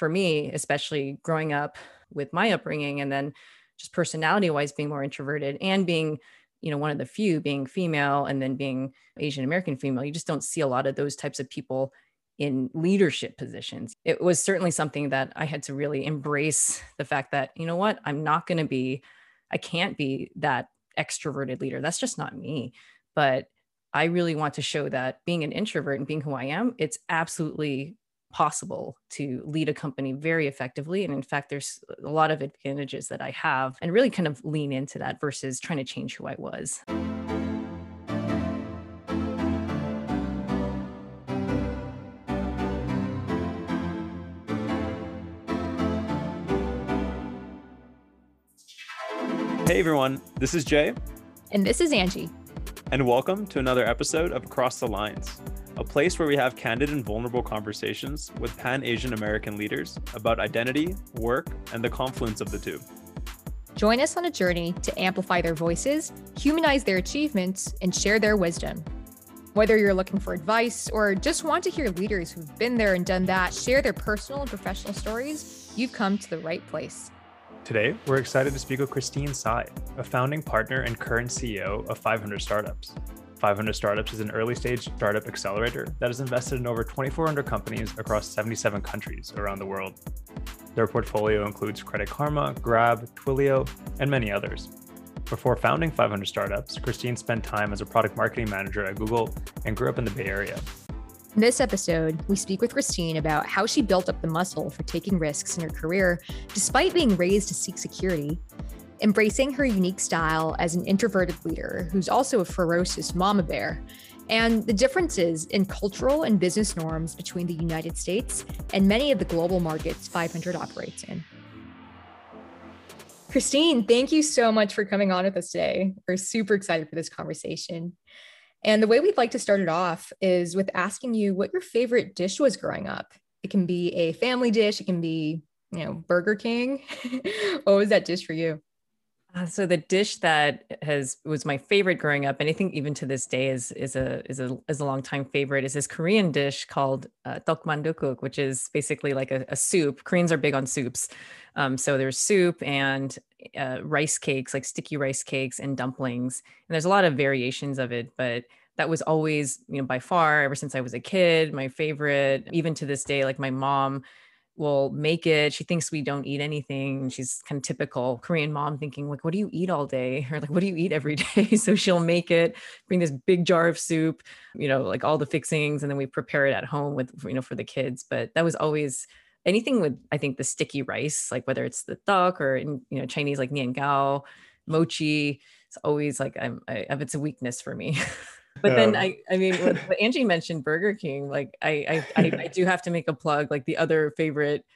for me, especially growing up with my upbringing and then just personality-wise being more introverted and being, you know, one of the few being female and then being Asian American female, you just don't see a lot of those types of people in leadership positions. It was certainly something that I had to really embrace the fact that, you know what, I can't be that extroverted leader. That's just not me. But I really want to show that being an introvert and being who I am, it's absolutely possible to lead a company very effectively. And in fact, there's a lot of advantages that I have, and really kind of lean into that versus trying to change who I was. Hey everyone, this is Jay. And this is Angie. And welcome to another episode of Across the Lines, a place where we have candid and vulnerable conversations with Pan-Asian American leaders about identity, work, and the confluence of the two. Join us on a journey to amplify their voices, humanize their achievements, and share their wisdom. Whether you're looking for advice or just want to hear leaders who've been there and done that share their personal and professional stories, you've come to the right place. Today, we're excited to speak with Christine Tsai, a founding partner and current CEO of 500 Startups. 500 Startups is an early-stage startup accelerator that is invested in over 2,400 companies across 77 countries around the world. Their portfolio includes Credit Karma, Grab, Twilio, and many others. Before founding 500 Startups, Christine spent time as a product marketing manager at Google and grew up in the Bay Area. In this episode, we speak with Christine about how she built up the muscle for taking risks in her career, despite being raised to seek security, embracing her unique style as an introverted leader who's also a ferocious mama bear, and the differences in cultural and business norms between the United States and many of the global markets 500 operates in. Christine, thank you so much for coming on with us today. We're super excited for this conversation. And the way we'd like to start it off is with asking you what your favorite dish was growing up. It can be a family dish. It can be, you know, Burger King. What was that dish for you? So the dish that was my favorite growing up, and I think even to this day is a longtime favorite, is this Korean dish called tteok mandu guk, which is basically like a soup. Koreans are big on soups, so there's soup and rice cakes, like sticky rice cakes and dumplings, and there's a lot of variations of it, but that was always, you know, by far ever since I was a kid, my favorite. Even to this day, like my mom will make it. She thinks we don't eat anything. She's kind of typical Korean mom thinking like, what do you eat all day? Or like, what do you eat every day? So she'll make it, bring this big jar of soup, you know, like all the fixings. And then we prepare it at home with, you know, for the kids. But that was always anything with, I think, the sticky rice, like whether it's the tteok or in, you know, Chinese, like nian gao, mochi, it's always like, it's a weakness for me. But then I mean, what Angie mentioned Burger King, like I do have to make a plug. Like the other favorite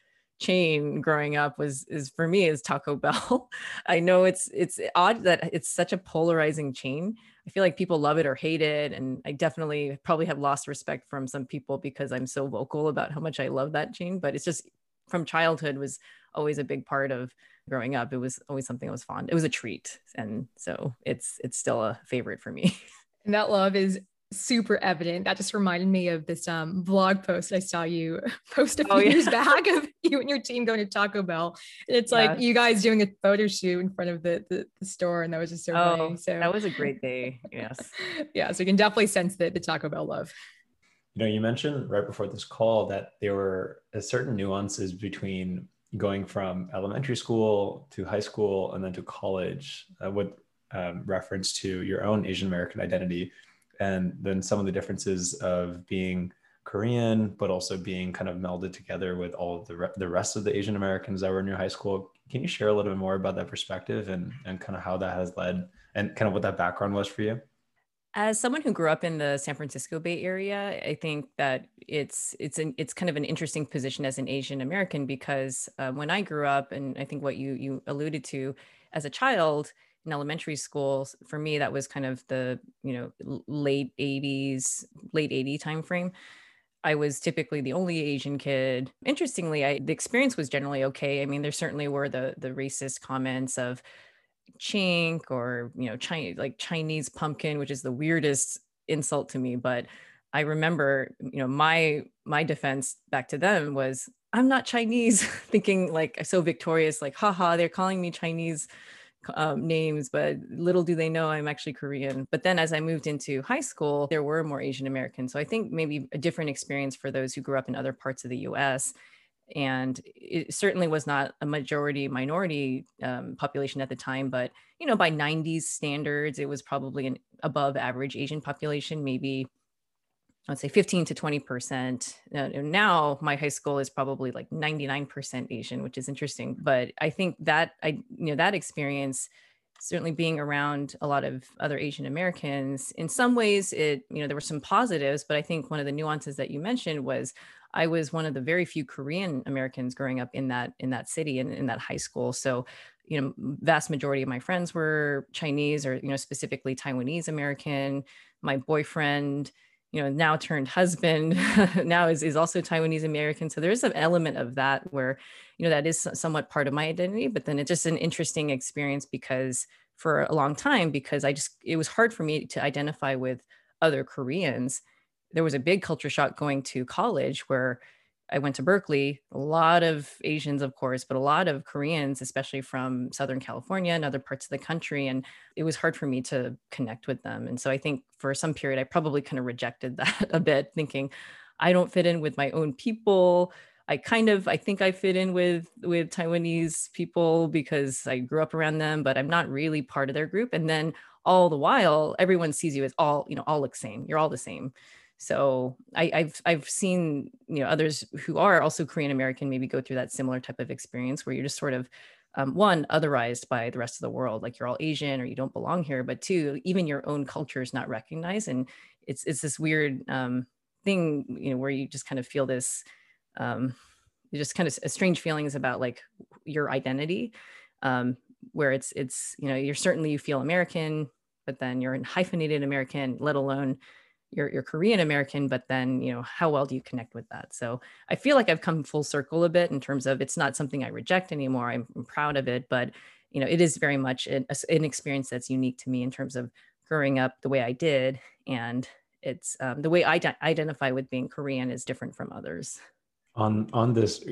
chain growing up is for me Taco Bell. I know it's odd that it's such a polarizing chain. I feel like people love it or hate it. And I definitely probably have lost respect from some people because I'm so vocal about how much I love that chain, but it's just from childhood was always a big part of growing up. It was always something I was fond of. It was a treat. And so it's still a favorite for me. And that love is super evident. That just reminded me of this blog post I saw you post a few years back of you and your team going to Taco Bell. And it's like you guys doing a photo shoot in front of the store. And that was just so funny. So that was a great day. Yes. Yeah. So you can definitely sense the Taco Bell love. You know, you mentioned right before this call that there were certain nuances between going from elementary school to high school and then to college. Reference to your own Asian American identity, and then some of the differences of being Korean, but also being kind of melded together with all of the rest of the Asian Americans that were in your high school. Can you share a little bit more about that perspective and kind of how that has led and kind of what that background was for you? As someone who grew up in the San Francisco Bay Area, I think that it's kind of an interesting position as an Asian American because when I grew up, and I think what you alluded to as a child, in elementary school, for me, that was kind of the, you know, late 80 timeframe. I was typically the only Asian kid. Interestingly, the experience was generally okay. I mean, there certainly were the racist comments of chink or, you know, Chinese pumpkin, which is the weirdest insult to me. But I remember, you know, my defense back to them was I'm not Chinese, thinking like so victorious, like, haha, they're calling me Chinese names, but little do they know I'm actually Korean. But then as I moved into high school, there were more Asian Americans. So I think maybe a different experience for those who grew up in other parts of the US. And it certainly was not a majority minority population at the time, but you know, by 90s standards, it was probably an above average Asian population, maybe I'd say 15 to 20%. And now my high school is probably like 99% Asian, which is interesting. But I think that that experience, certainly being around a lot of other Asian Americans, in some ways there were some positives, but I think one of the nuances that you mentioned was I was one of the very few Korean Americans growing up in that city and in that high school. So, you know, vast majority of my friends were Chinese or, you know, specifically Taiwanese American. My boyfriend, you know, now turned husband, now is also Taiwanese American. So there's an element of that where, you know, that is somewhat part of my identity, but then it's just an interesting experience because for a long time, it was hard for me to identify with other Koreans. There was a big culture shock going to college where I went to Berkeley, a lot of Asians, of course, but a lot of Koreans, especially from Southern California and other parts of the country. And it was hard for me to connect with them. And so I think for some period, I probably kind of rejected that a bit, thinking I don't fit in with my own people. I think I fit in with Taiwanese people because I grew up around them, but I'm not really part of their group. And then all the while, everyone sees you as all look same. You're all the same. So I've seen, you know, others who are also Korean American maybe go through that similar type of experience where you're just sort of otherized by the rest of the world, like you're all Asian or you don't belong here, but two, even your own culture is not recognized. And it's this weird thing, you know, where you just kind of feel this, just kind of strange feelings about like your identity, where it's, you know, you feel American, but then you're a hyphenated American, let alone you're Korean American, but then, you know, how well do you connect with that? So I feel like I've come full circle a bit in terms of it's not something I reject anymore. I'm proud of it, but, you know, it is very much an experience that's unique to me in terms of growing up the way I did. And it's the way I identify with being Korean is different from others. On this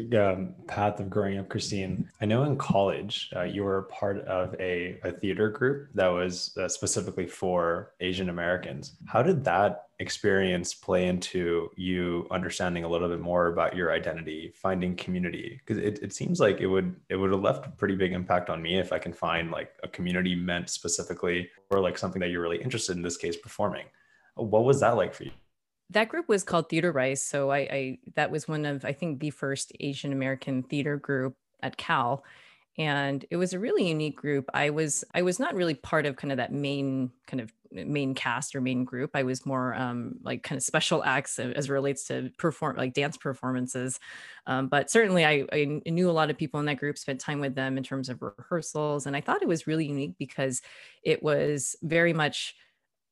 path of growing up, Christine, I know in college, you were part of a theater group that was specifically for Asian Americans. How did that experience play into you understanding a little bit more about your identity, finding community? Because it seems like it would have left a pretty big impact on me if I can find like a community meant specifically or like something that you're really interested in this case, performing. What was that like for you? That group was called Theater Rice. So that was one of, I think, the first Asian American theater group at Cal. And it was a really unique group. I was not really part of kind of that main cast or main group. I was more like kind of special acts as relates to dance performances. But certainly I knew a lot of people in that group, spent time with them in terms of rehearsals. And I thought it was really unique because it was very much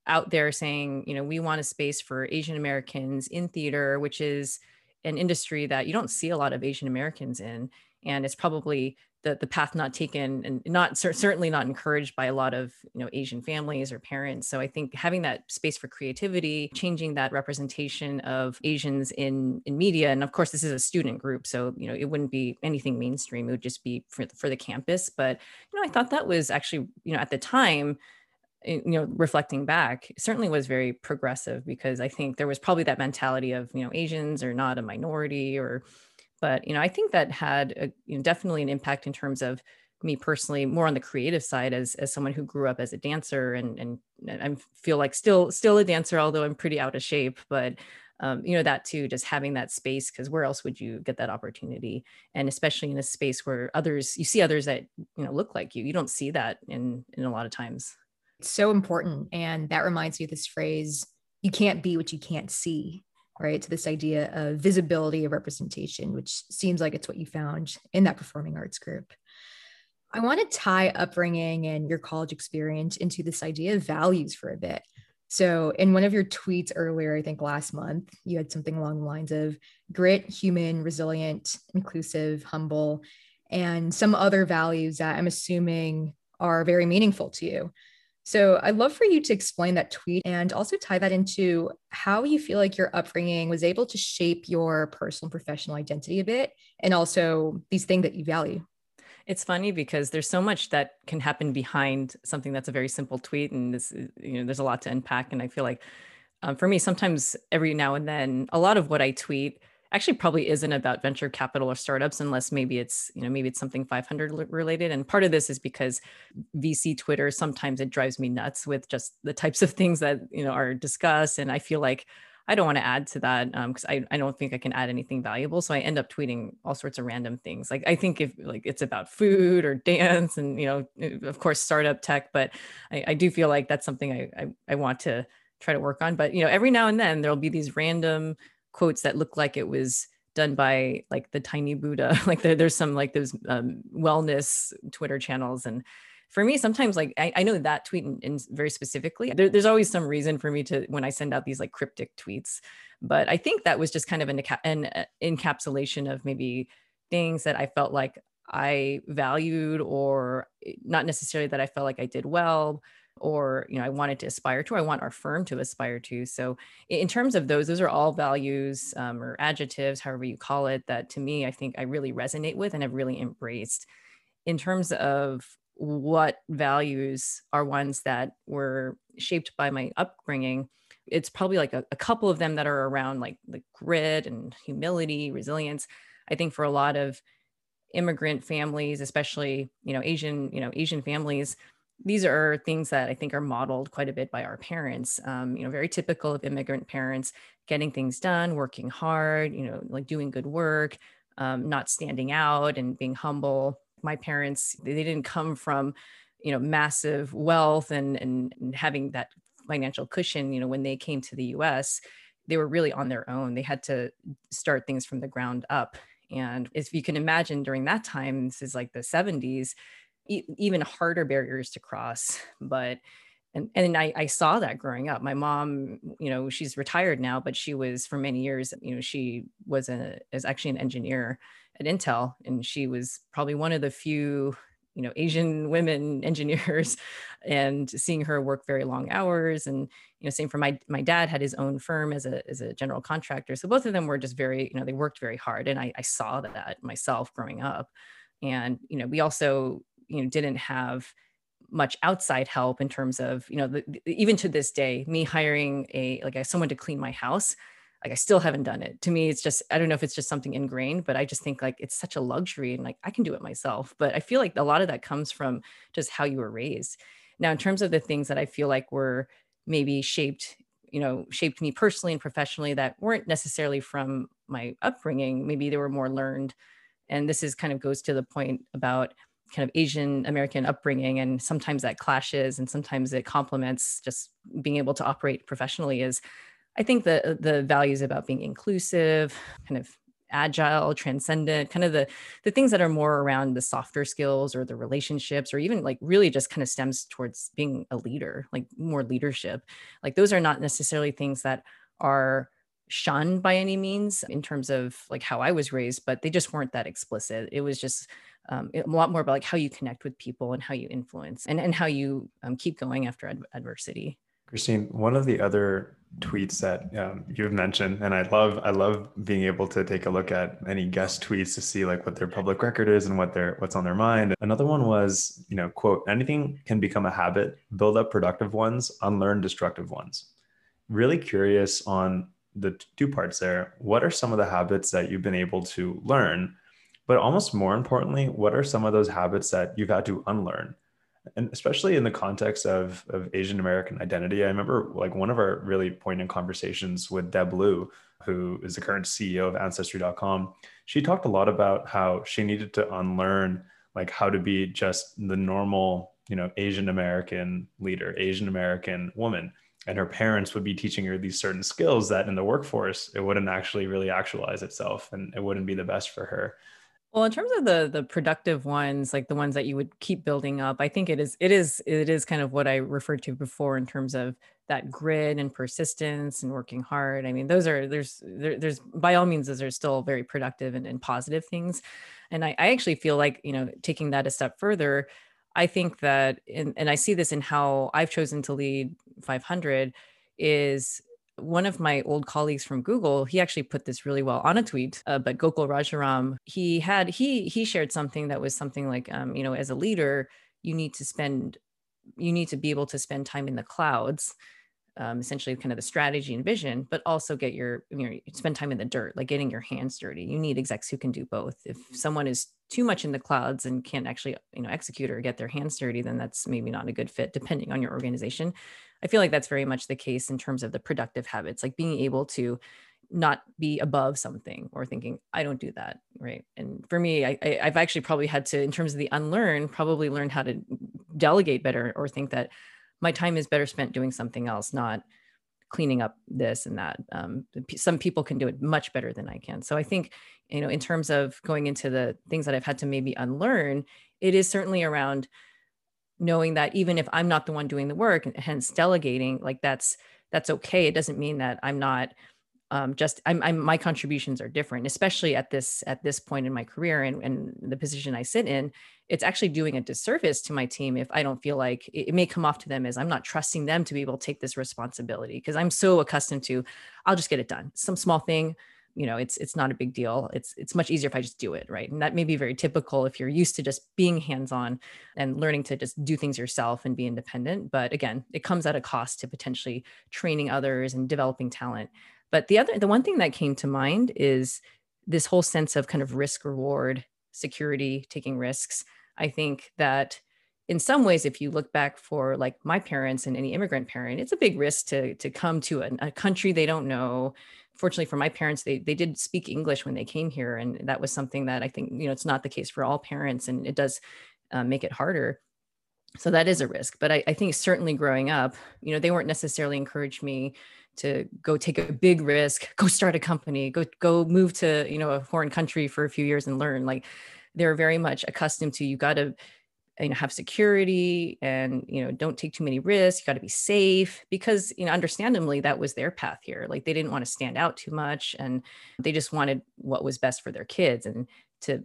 out there saying, you know, we want a space for Asian Americans in theater, which is an industry that you don't see a lot of Asian Americans in. And it's probably the path not taken and certainly not encouraged by a lot of, you know, Asian families or parents. So I think having that space for creativity, changing that representation of Asians in media. And of course, this is a student group. So, you know, it wouldn't be anything mainstream. It would just be for the campus. But, you know, I thought that was actually, you know, at the time, you know, reflecting back, it certainly was very progressive because I think there was probably that mentality of, you know, Asians are not a minority but, you know, I think that had definitely an impact in terms of me personally, more on the creative side as someone who grew up as a dancer and I feel like still a dancer, although I'm pretty out of shape, but you know, that too, just having that space, because where else would you get that opportunity? And especially in a space where you see others that, you know, look like you don't see that in a lot of times. So important. And that reminds me of this phrase, you can't be what you can't see, right? So this idea of visibility of representation, which seems like it's what you found in that performing arts group. I want to tie upbringing and your college experience into this idea of values for a bit. So in one of your tweets earlier, I think last month, you had something along the lines of grit, human, resilient, inclusive, humble, and some other values that I'm assuming are very meaningful to you. So I'd love for you to explain that tweet and also tie that into how you feel like your upbringing was able to shape your personal and professional identity a bit, and also these things that you value. It's funny because there's so much that can happen behind something that's a very simple tweet, and this, you know, there's a lot to unpack. And I feel like for me, sometimes every now and then, a lot of what I tweet actually probably isn't about venture capital or startups, unless maybe it's, you know, maybe it's something 500 related. And part of this is because VC Twitter, sometimes it drives me nuts with just the types of things that, you know, are discussed. And I feel like I don't want to add to that because I don't think I can add anything valuable. So I end up tweeting all sorts of random things. Like I think if like it's about food or dance and, you know, of course, startup tech, but I do feel like that's something I want to try to work on. But, you know, every now and then there'll be these random quotes that look like it was done by like the Tiny Buddha. Like there's some like those wellness Twitter channels. And for me, sometimes like I know that tweet and very specifically, there's always some reason for me to, when I send out these like cryptic tweets, but I think that was just kind of an encapsulation of maybe things that I felt like I valued, or not necessarily that I felt like I did well, or, you know, I wanted to aspire to, I want our firm to aspire to. So in terms of those are all values or adjectives, however you call it, that to me, I think I really resonate with and have really embraced. In terms of what values are ones that were shaped by my upbringing, it's probably like a couple of them that are around like the grit and humility, resilience. I think for a lot of immigrant families, especially, you know, Asian families, these are things that I think are modeled quite a bit by our parents, you know, very typical of immigrant parents, getting things done, working hard, you know, like doing good work, not standing out and being humble. My parents, they didn't come from, you know, massive wealth and having that financial cushion. You know, when they came to the US, they were really on their own. They had to start things from the ground up. And if you can imagine during that time, this is like the 70s, even harder barriers to cross. But and I saw that growing up. My mom, you know, she's retired now, but she was for many years, you know, she was actually an engineer at Intel, and she was probably one of the few, you know, Asian women engineers, and seeing her work very long hours. And, you know, same for my dad had his own firm as a general contractor. So both of them were just very, you know, they worked very hard. And I saw that myself growing up. And, you know, we also, you know, didn't have much outside help in terms of, you know, even to this day, me hiring someone to clean my house, like I still haven't done it. To me, it's just, I don't know if it's just something ingrained, but I just think like it's such a luxury and like I can do it myself. But I feel like a lot of that comes from just how you were raised. Now, in terms of the things that I feel like were maybe shaped me personally and professionally that weren't necessarily from my upbringing, maybe they were more learned. And this is kind of goes to the point about kind of Asian American upbringing, and sometimes that clashes and sometimes it complements just being able to operate professionally, is I think the values about being inclusive, kind of agile, transcendent, kind of the things that are more around the softer skills or the relationships, or even like really just kind of stems towards being a leader, like more leadership. Like those are not necessarily things that are shunned by any means in terms of like how I was raised, but they just weren't that explicit. It was just a lot more about like how you connect with people and how you influence and how you keep going after adversity. Christine, one of the other tweets that you've mentioned, and I love being able to take a look at any guest tweets to see like what their public record is and what's on their mind. Another one was, you know, quote, anything can become a habit, build up productive ones, unlearn destructive ones. Really curious on the two parts there. What are some of the habits that you've been able to learn, but almost more importantly, what are some of those habits that you've had to unlearn? And especially in the context of Asian American identity, I remember like one of our really poignant conversations with Deb Liu, who is the current CEO of Ancestry.com. She talked a lot about how she needed to unlearn like how to be just the normal, you know, Asian American leader, Asian American woman. And her parents would be teaching her these certain skills that in the workforce, it wouldn't actually really actualize itself and it wouldn't be the best for her. Well, in terms of the productive ones, like the ones that you would keep building up, I think it is kind of what I referred to before in terms of that grit and persistence and working hard. I mean, there's by all means, those are still very productive and positive things. And I actually feel like, you know, taking that a step further, I think that, and I see this in how I've chosen to lead 500, is one of my old colleagues from Google. He actually put this really well on a tweet, but Gokul Rajaram, he shared something that was something like, you know, as a leader, you need to be able to spend time in the clouds, essentially kind of the strategy and vision, but also get your, you know, spend time in the dirt, like getting your hands dirty. You need execs who can do both. If someone is too much in the clouds and can't actually, you know, execute or get their hands dirty, then that's maybe not a good fit, depending on your organization. I feel like that's very much the case in terms of the productive habits, like being able to not be above something or thinking, I don't do that, right? And for me, I've actually probably had to, in terms of the unlearn, probably learn how to delegate better, or think that my time is better spent doing something else, not cleaning up this and that. Some people can do it much better than I can. So I think, you know, in terms of going into the things that I've had to maybe unlearn, it is certainly around knowing that even if I'm not the one doing the work, and hence delegating, like that's okay. It doesn't mean that I'm not, my contributions are different, especially at this point in my career and the position I sit in. It's actually doing a disservice to my team if I don't feel like it may come off to them as I'm not trusting them to be able to take this responsibility, because I'm so accustomed to, I'll just get it done. Some small thing, you know, it's not a big deal. It's much easier if I just do it, right? And that may be very typical if you're used to just being hands-on and learning to just do things yourself and be independent. But again, it comes at a cost to potentially training others and developing talent. But the one thing that came to mind is this whole sense of kind of risk reward, security, taking risks. I think that in some ways, if you look back for like my parents and any immigrant parent, it's a big risk to come to a country they don't know. Fortunately for my parents, they did speak English when they came here. And that was something that I think, you know, it's not the case for all parents, and it does make it harder. So that is a risk. But I think certainly growing up, you know, they weren't necessarily encouraged me to go take a big risk, go start a company, go move to, you know, a foreign country for a few years and learn. Like, they're very much accustomed to, you got to, you know, have security and, you know, don't take too many risks. You got to be safe, because, you know, understandably, that was their path here. Like, they didn't want to stand out too much, and they just wanted what was best for their kids, and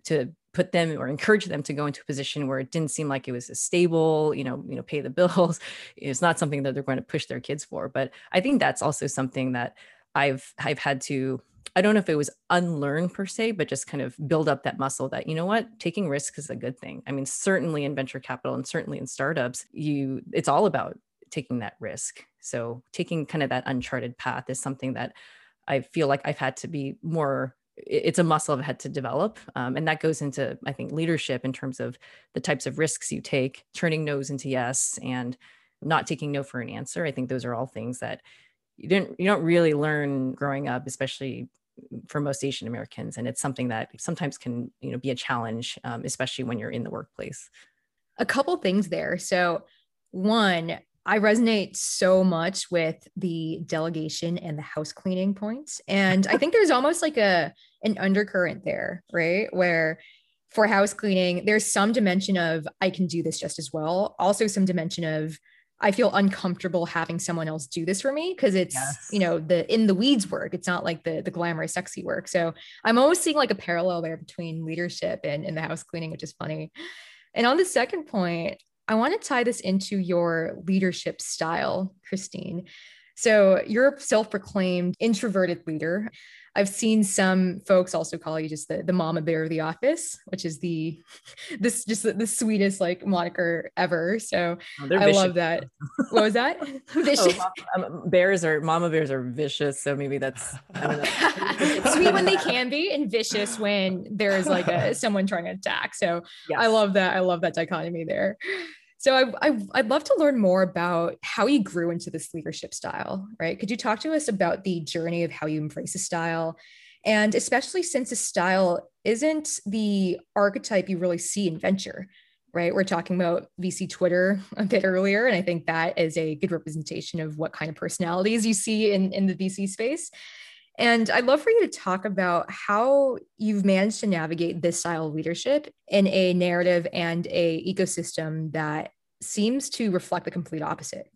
to put them or encourage them to go into a position where it didn't seem like it was a stable, you know, pay the bills. It's not something that they're going to push their kids for. But I think that's also something that I've had to, I don't know if it was unlearn per se, but just kind of build up that muscle that, you know what, taking risks is a good thing. I mean, certainly in venture capital and certainly in startups, it's all about taking that risk. So taking kind of that uncharted path is something that I feel like I've had to be more, it's a muscle I've had to develop. And that goes into, I think, leadership in terms of the types of risks you take, turning no's into yes, and not taking no for an answer. I think those are all things that you don't really learn growing up, especially for most Asian Americans. And it's something that sometimes can, you know, be a challenge, especially when you're in the workplace. A couple things there. So one, I resonate so much with the delegation and the house cleaning points. And I think there's almost like an undercurrent there, right? Where for house cleaning, there's some dimension of, I can do this just as well. Also some dimension of, I feel uncomfortable having someone else do this for me, because it's, yes, you know, the in the weeds work. It's not like the glamorous, sexy work. So I'm always seeing like a parallel there between leadership and the house cleaning, which is funny. And on the second point, I want to tie this into your leadership style, Christine. So you're a self-proclaimed introverted leader. I've seen some folks also call you just the mama bear of the office, which is the sweetest like moniker ever. So I love that. What was that? Mama bears are vicious. So maybe that's, I don't know. Sweet when they can be, and vicious when there's like someone trying to attack. So yes. I love that. I love that dichotomy there. So I'd love to learn more about how you grew into this leadership style, right? Could you talk to us about the journey of how you embrace the style? And especially since the style isn't the archetype you really see in venture, right? We're talking about VC Twitter a bit earlier, and I think that is a good representation of what kind of personalities you see in the VC space. And I'd love for you to talk about how you've managed to navigate this style of leadership in a narrative and a ecosystem that seems to reflect the complete opposite.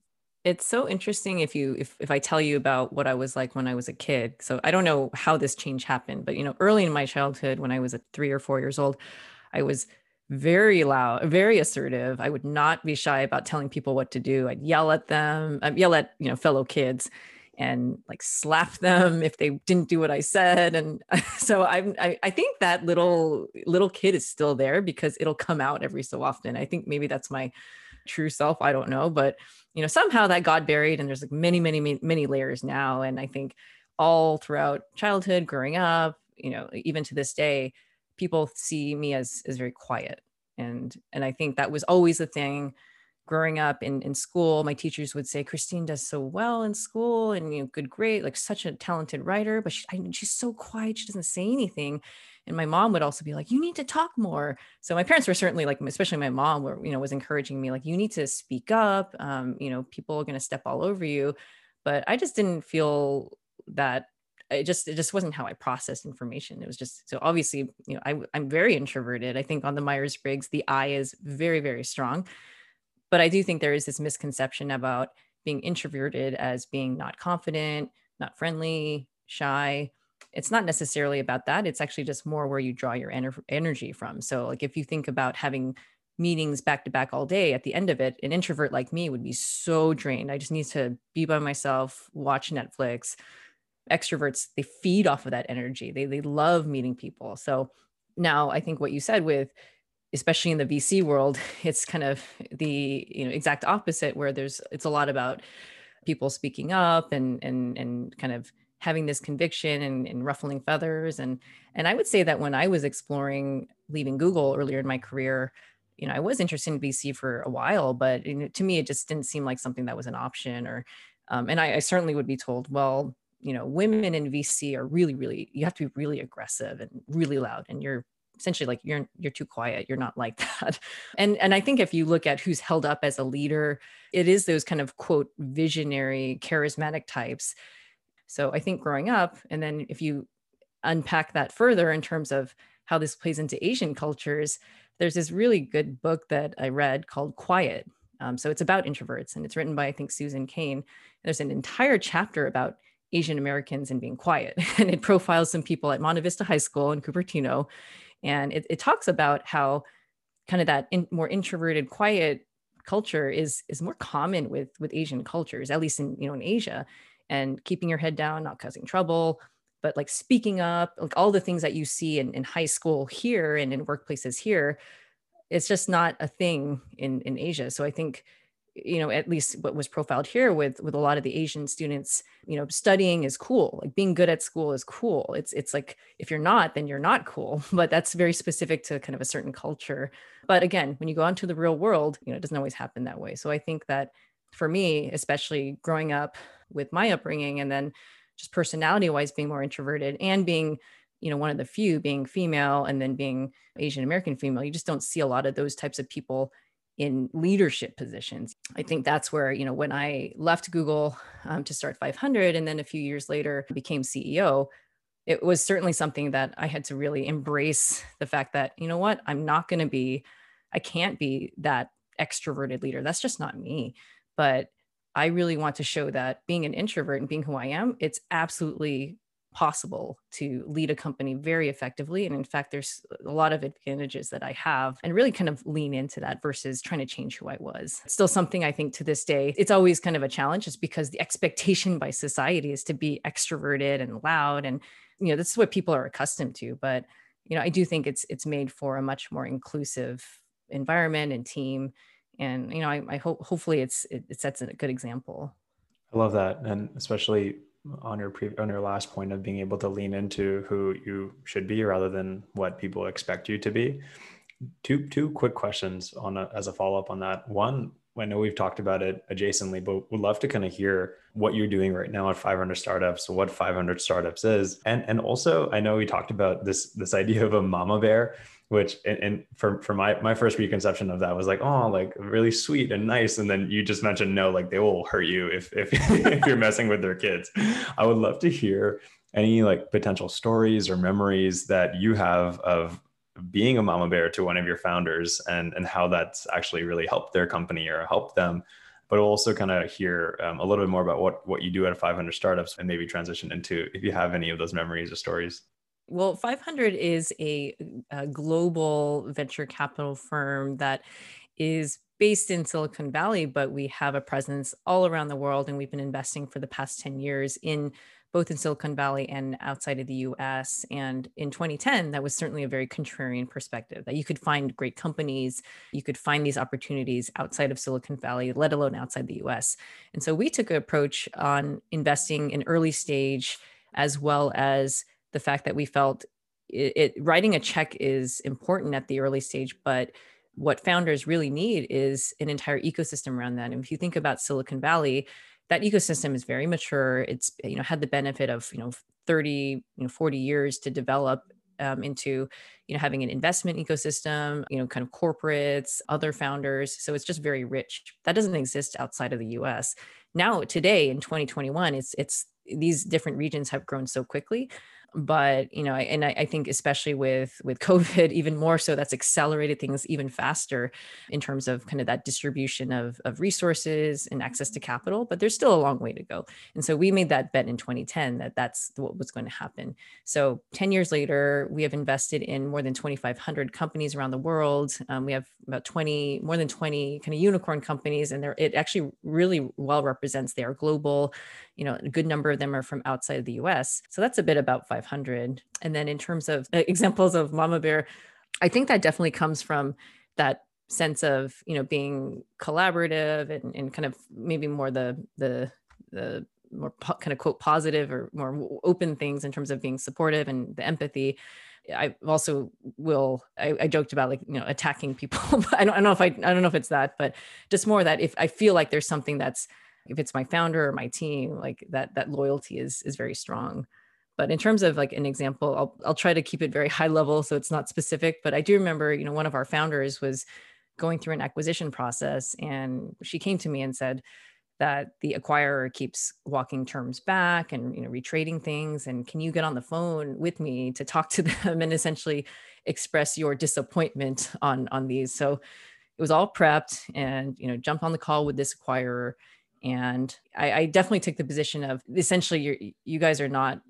It's so interesting if I tell you about what I was like when I was a kid. So I don't know how this change happened, but you know, early in my childhood, when I was 3 or 4 years old, I was very loud, very assertive. I would not be shy about telling people what to do. I'd yell at them, I'd yell at fellow kids, and like slap them if they didn't do what I said. And so I think that little kid is still there because it'll come out every so often. I think maybe that's my true self. I don't know, but somehow that got buried, and there's like many layers now. And I think all throughout childhood, growing up, even to this day, people see me as very quiet. And I think that was always the thing growing up in school. My teachers would say, Christine does so well in school and good grade, like such a talented writer, but she's so quiet. She doesn't say anything. And my mom would also be like, you need to talk more. So my parents were certainly like, especially my mom was encouraging me, like, you need to speak up. People are going to step all over you. But I just didn't feel that. It just wasn't how I processed information. It was just, so obviously, I'm very introverted. I think on the Myers-Briggs, the I is very, very strong. But I do think there is this misconception about being introverted as being not confident, not friendly, shy. It's not necessarily about that. It's actually just more where you draw your energy from. So like, if you think about having meetings back to back all day, at the end of it, an introvert like me would be so drained. I just need to be by myself, watch Netflix. Extroverts, they feed off of that energy. They love meeting people. So now I think what you said with, especially in the VC world, it's kind of the exact opposite, where it's a lot about people speaking up and kind of having this conviction and ruffling feathers. And I would say that when I was exploring leaving Google earlier in my career, I was interested in VC for a while, but to me, it just didn't seem like something that was an option. And I certainly would be told, well, women in VC are really, really, you have to be really aggressive and really loud. And you're essentially like, you're too quiet. You're not like that. And I think if you look at who's held up as a leader, it is those kind of quote, visionary, charismatic types. So I think growing up, and then if you unpack that further in terms of how this plays into Asian cultures, there's this really good book that I read called Quiet. So it's about introverts, and it's written by, I think, Susan Cain. There's an entire chapter about Asian Americans and being quiet. And it profiles some people at Monta Vista High School in Cupertino. And it talks about how kind of that more introverted, quiet culture is more common with Asian cultures, at least in Asia, and keeping your head down, not causing trouble, but like speaking up, like all the things that you see in high school here and in workplaces here, it's just not a thing in Asia. So I think at least what was profiled here with a lot of the Asian students, studying is cool. Like being good at school is cool. It's like, if you're not, then you're not cool, but that's very specific to kind of a certain culture. But again, when you go onto the real world, it doesn't always happen that way. So I think that for me, especially growing up with my upbringing, and then just personality wise, being more introverted and being, one of the few, being female, and then being Asian American female, you just don't see a lot of those types of people in leadership positions. I think that's where, when I left Google to start 500, and then a few years later became CEO, it was certainly something that I had to really embrace the fact that, I'm not going to be, I can't be that extroverted leader. That's just not me. But I really want to show that being an introvert and being who I am, it's absolutely possible to lead a company very effectively. And in fact, there's a lot of advantages that I have, and really kind of lean into that versus trying to change who I was. It's still something I think to this day, it's always kind of a challenge, just because the expectation by society is to be extroverted and loud. And, this is what people are accustomed to. But, I do think it's made for a much more inclusive environment and team. And, I hope, hopefully it sets a good example. I love that. And especially on your last point of being able to lean into who you should be rather than what people expect you to be. Two quick questions as a follow-up on that. One, I know we've talked about it adjacently, but would love to kind of hear what you're doing right now at 500 Startups, what 500 Startups is. And also, I know we talked about this idea of a mama bear, which, and for my first reconception of that was like, oh, like really sweet and nice. And then you just mentioned, no, like they will hurt you if you're messing with their kids. I would love to hear any like potential stories or memories that you have of being a mama bear to one of your founders, and how that's actually really helped their company or helped them, but also kind of hear a little bit more about what you do at 500 Startups, and maybe transition into if you have any of those memories or stories. Well, 500 is a global venture capital firm that is based in Silicon Valley, but we have a presence all around the world. And we've been investing for the past 10 years in both in Silicon Valley and outside of the US. And in 2010, that was certainly a very contrarian perspective, that you could find great companies, you could find these opportunities outside of Silicon Valley, let alone outside the US. And so we took an approach on investing in early stage, as well as the fact that we felt writing a check is important at the early stage, but what founders really need is an entire ecosystem around that. And if you think about Silicon Valley, that ecosystem is very mature. It's had the benefit of 30, 40 years to develop into having an investment ecosystem, kind of corporates, other founders. So it's just very rich. That doesn't exist outside of the U.S. Now, today in 2021, it's these different regions have grown so quickly. But, I think especially with COVID, even more so, that's accelerated things even faster in terms of kind of that distribution of resources and access to capital, but there's still a long way to go. And so we made that bet in 2010 that that's what was going to happen. So 10 years later, we have invested in more than 2,500 companies around the world. We have about more than 20 kind of unicorn companies, and it actually really well represents they are global. A good number of them are from outside of the US. So that's a bit about 500. And then in terms of examples of Mama Bear, I think that definitely comes from that sense of, being collaborative and kind of maybe more the more kind of quote positive or more open things in terms of being supportive and the empathy. I also I joked about attacking people. I don't know if it's that, but just more that if I feel like there's something that's, if it's my founder or my team, like that loyalty is very strong. But in terms of like an example, I'll try to keep it very high level so it's not specific, but I do remember, one of our founders was going through an acquisition process and she came to me and said that the acquirer keeps walking terms back and, retrading things. And can you get on the phone with me to talk to them and essentially express your disappointment on these? So it was all prepped and, jumped on the call with this acquirer. And I definitely took the position of essentially you guys are not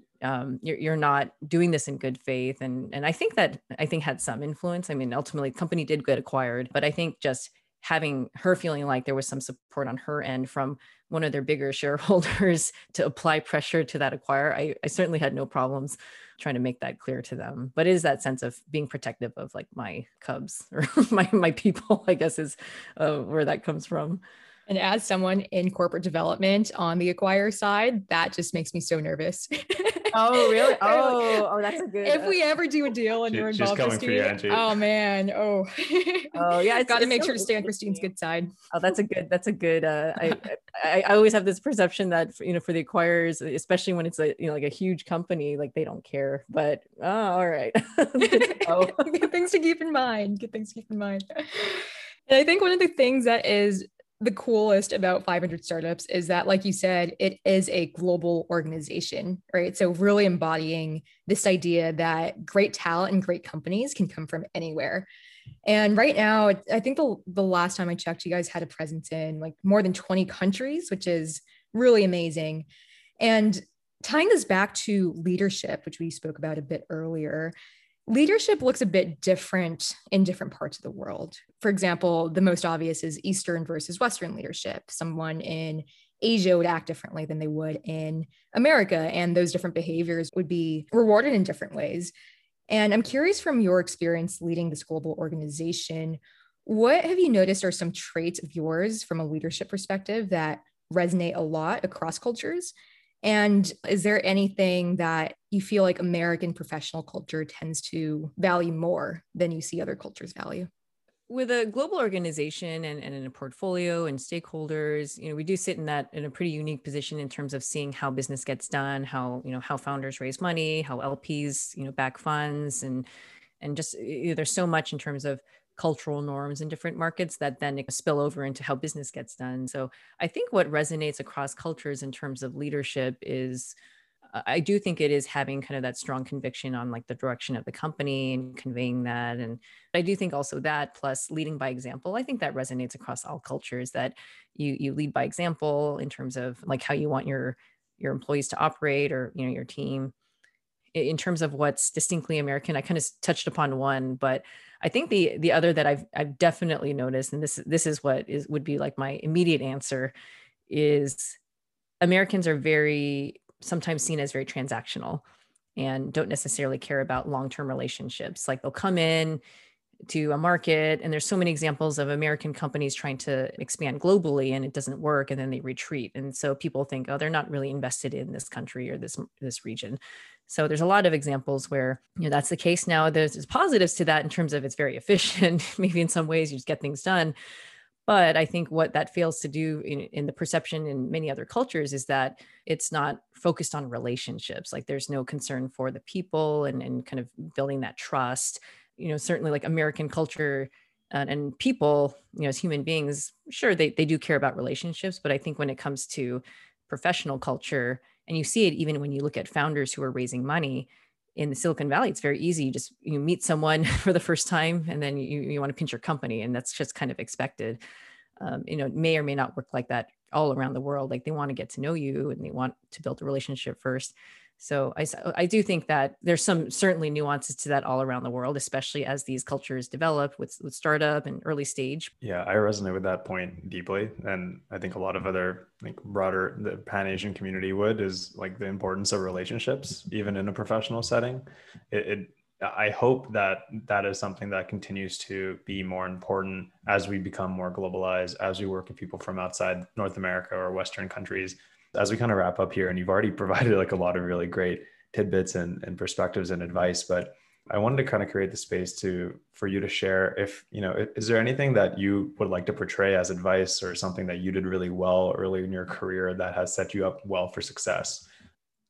you're not doing this in good faith. And I think had some influence. I mean, ultimately the company did get acquired, but I think just having her feeling like there was some support on her end from one of their bigger shareholders to apply pressure to that acquirer, I certainly had no problems trying to make that clear to them. But it is that sense of being protective of like my cubs or my people, I guess is where that comes from. And as someone in corporate development on the acquirer side, that just makes me so nervous. Oh, really? Oh, that's a good. If we ever do a deal and you're involved in Christine, oh man, oh. Oh yeah, got to make sure to stay on Christine's good side. Oh, that's a good. I always have this perception that for the acquirers, especially when it's like a huge company, like they don't care. But all right, good things to keep in mind. Good things to keep in mind. And I think one of the things that is the coolest about 500 Startups is that, like you said, it is a global organization, right? So really embodying this idea that great talent and great companies can come from anywhere. And right now, I think the last time I checked, you guys had a presence in like more than 20 countries, which is really amazing. And tying this back to leadership, which we spoke about a bit earlier, leadership looks a bit different in different parts of the world. For example, the most obvious is Eastern versus Western leadership. Someone in Asia would act differently than they would in America, and those different behaviors would be rewarded in different ways. And I'm curious, from your experience leading this global organization, what have you noticed are some traits of yours from a leadership perspective that resonate a lot across cultures? And is there anything that you feel like American professional culture tends to value more than you see other cultures value? With a global organization and in a portfolio and stakeholders, we do sit in a pretty unique position in terms of seeing how business gets done, how, how founders raise money, how LPs, back funds, and just, there's so much in terms of cultural norms in different markets that then spill over into how business gets done. So I think what resonates across cultures in terms of leadership is, I do think it is having kind of that strong conviction on like the direction of the company and conveying that. And I do think also that plus leading by example, I think that resonates across all cultures, that you lead by example in terms of like how you want your employees to operate or, your team. in terms of what's distinctly American. I kind of touched upon one, but I think the other that I've definitely noticed, and this is what would be like my immediate answer, is Americans are very sometimes seen as very transactional and don't necessarily care about long-term relationships. Like they'll come in to a market, and there's so many examples of American companies trying to expand globally and it doesn't work, and then they retreat. And so people think, oh, they're not really invested in this country or this region. So there's a lot of examples where, you know, that's the case now. There's positives to that in terms of it's very efficient. Maybe in some ways you just get things done. But I think what that fails to do in the perception in many other cultures is that it's not focused on relationships. Like there's no concern for the people and kind of building that trust. You know, certainly like American culture and people, you know, as human beings, sure, they do care about relationships. But I think when it comes to professional culture, and you see it even when you look at founders who are raising money in the Silicon Valley, it's very easy. You meet someone for the first time, and then you want to pitch your company, and that's just kind of expected. You know, it may or may not work like that all around the world. Like they want to get to know you, and they want to build a relationship first. So I do think that there's some certainly nuances to that all around the world, especially as these cultures develop with startup and early stage. Yeah, I resonate with that point deeply. And I think a lot of other broader, the Pan-Asian community would, is like the importance of relationships, even in a professional setting. I hope that is something that continues to be more important as we become more globalized, as we work with people from outside North America or Western countries. As we kind of wrap up here, and you've already provided like a lot of really great tidbits and perspectives and advice, but I wanted to kind of create the space for you to share if, you know, is there anything that you would like to portray as advice or something that you did really well early in your career that has set you up well for success?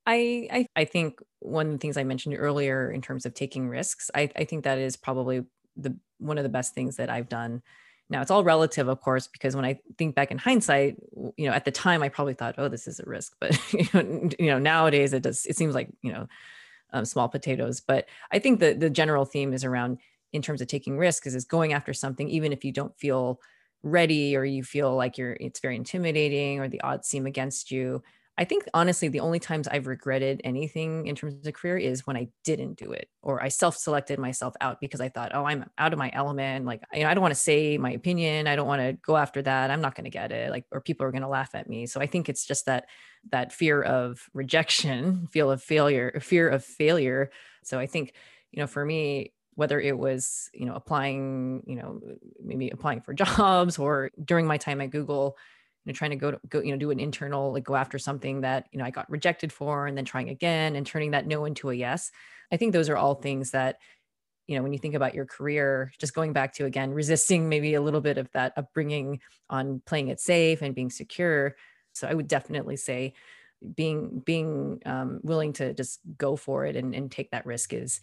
I think one of the things I mentioned earlier in terms of taking risks, I think that is probably one of the best things that I've done. Now, it's all relative, of course, because when I think back in hindsight, you know, at the time I probably thought, oh, this is a risk, but you know, nowadays it seems like, you know, small potatoes. But I think the general theme is around, in terms of taking risks, is going after something, even if you don't feel ready or you feel like it's very intimidating or the odds seem against you. I think honestly, the only times I've regretted anything in terms of the career is when I didn't do it, or I self-selected myself out because I thought, oh, I'm out of my element. Like, you know, I don't want to say my opinion. I don't want to go after that. I'm not going to get it. Like, or people are going to laugh at me. So I think it's just that fear of rejection, fear of failure. So I think, you know, for me, whether it was, you know, maybe applying for jobs, or during my time at Google, you know, trying to go, you know, do an internal, like go after something that, you know, I got rejected for, and then trying again and turning that no into a yes. I think those are all things that, you know, when you think about your career, just going back to, again, resisting maybe a little bit of that upbringing on playing it safe and being secure. So I would definitely say being willing to just go for it and take that risk is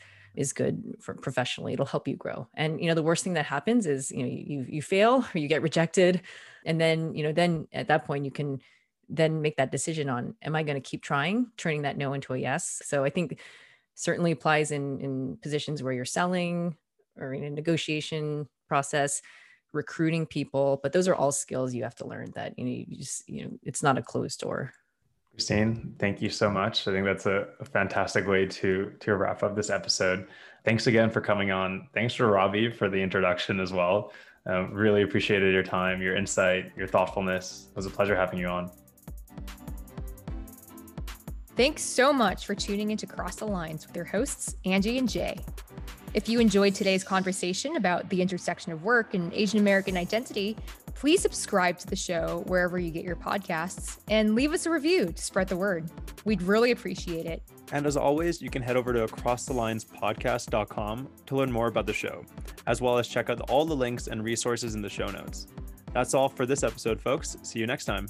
good for professionally. It'll help you grow. And, you know, the worst thing that happens is, you know, you fail or you get rejected. And then, you know, then at that point you can then make that decision on, am I going to keep trying, turning that no into a yes? So I think certainly applies in positions where you're selling or in a negotiation process, recruiting people, but those are all skills you have to learn that, you know, you just, you know, it's not a closed door. Christine, thank you so much. I think that's a fantastic way to wrap up this episode. Thanks again for coming on. Thanks to Ravi for the introduction as well. Really appreciated your time, your insight, your thoughtfulness. It was a pleasure having you on. Thanks so much for tuning into Cross the Lines with your hosts, Angie and Jay. If you enjoyed today's conversation about the intersection of work and Asian American identity, please subscribe to the show wherever you get your podcasts and leave us a review to spread the word. We'd really appreciate it. And as always, you can head over to AcrossTheLinesPodcast.com to learn more about the show, as well as check out all the links and resources in the show notes. That's all for this episode, folks. See you next time.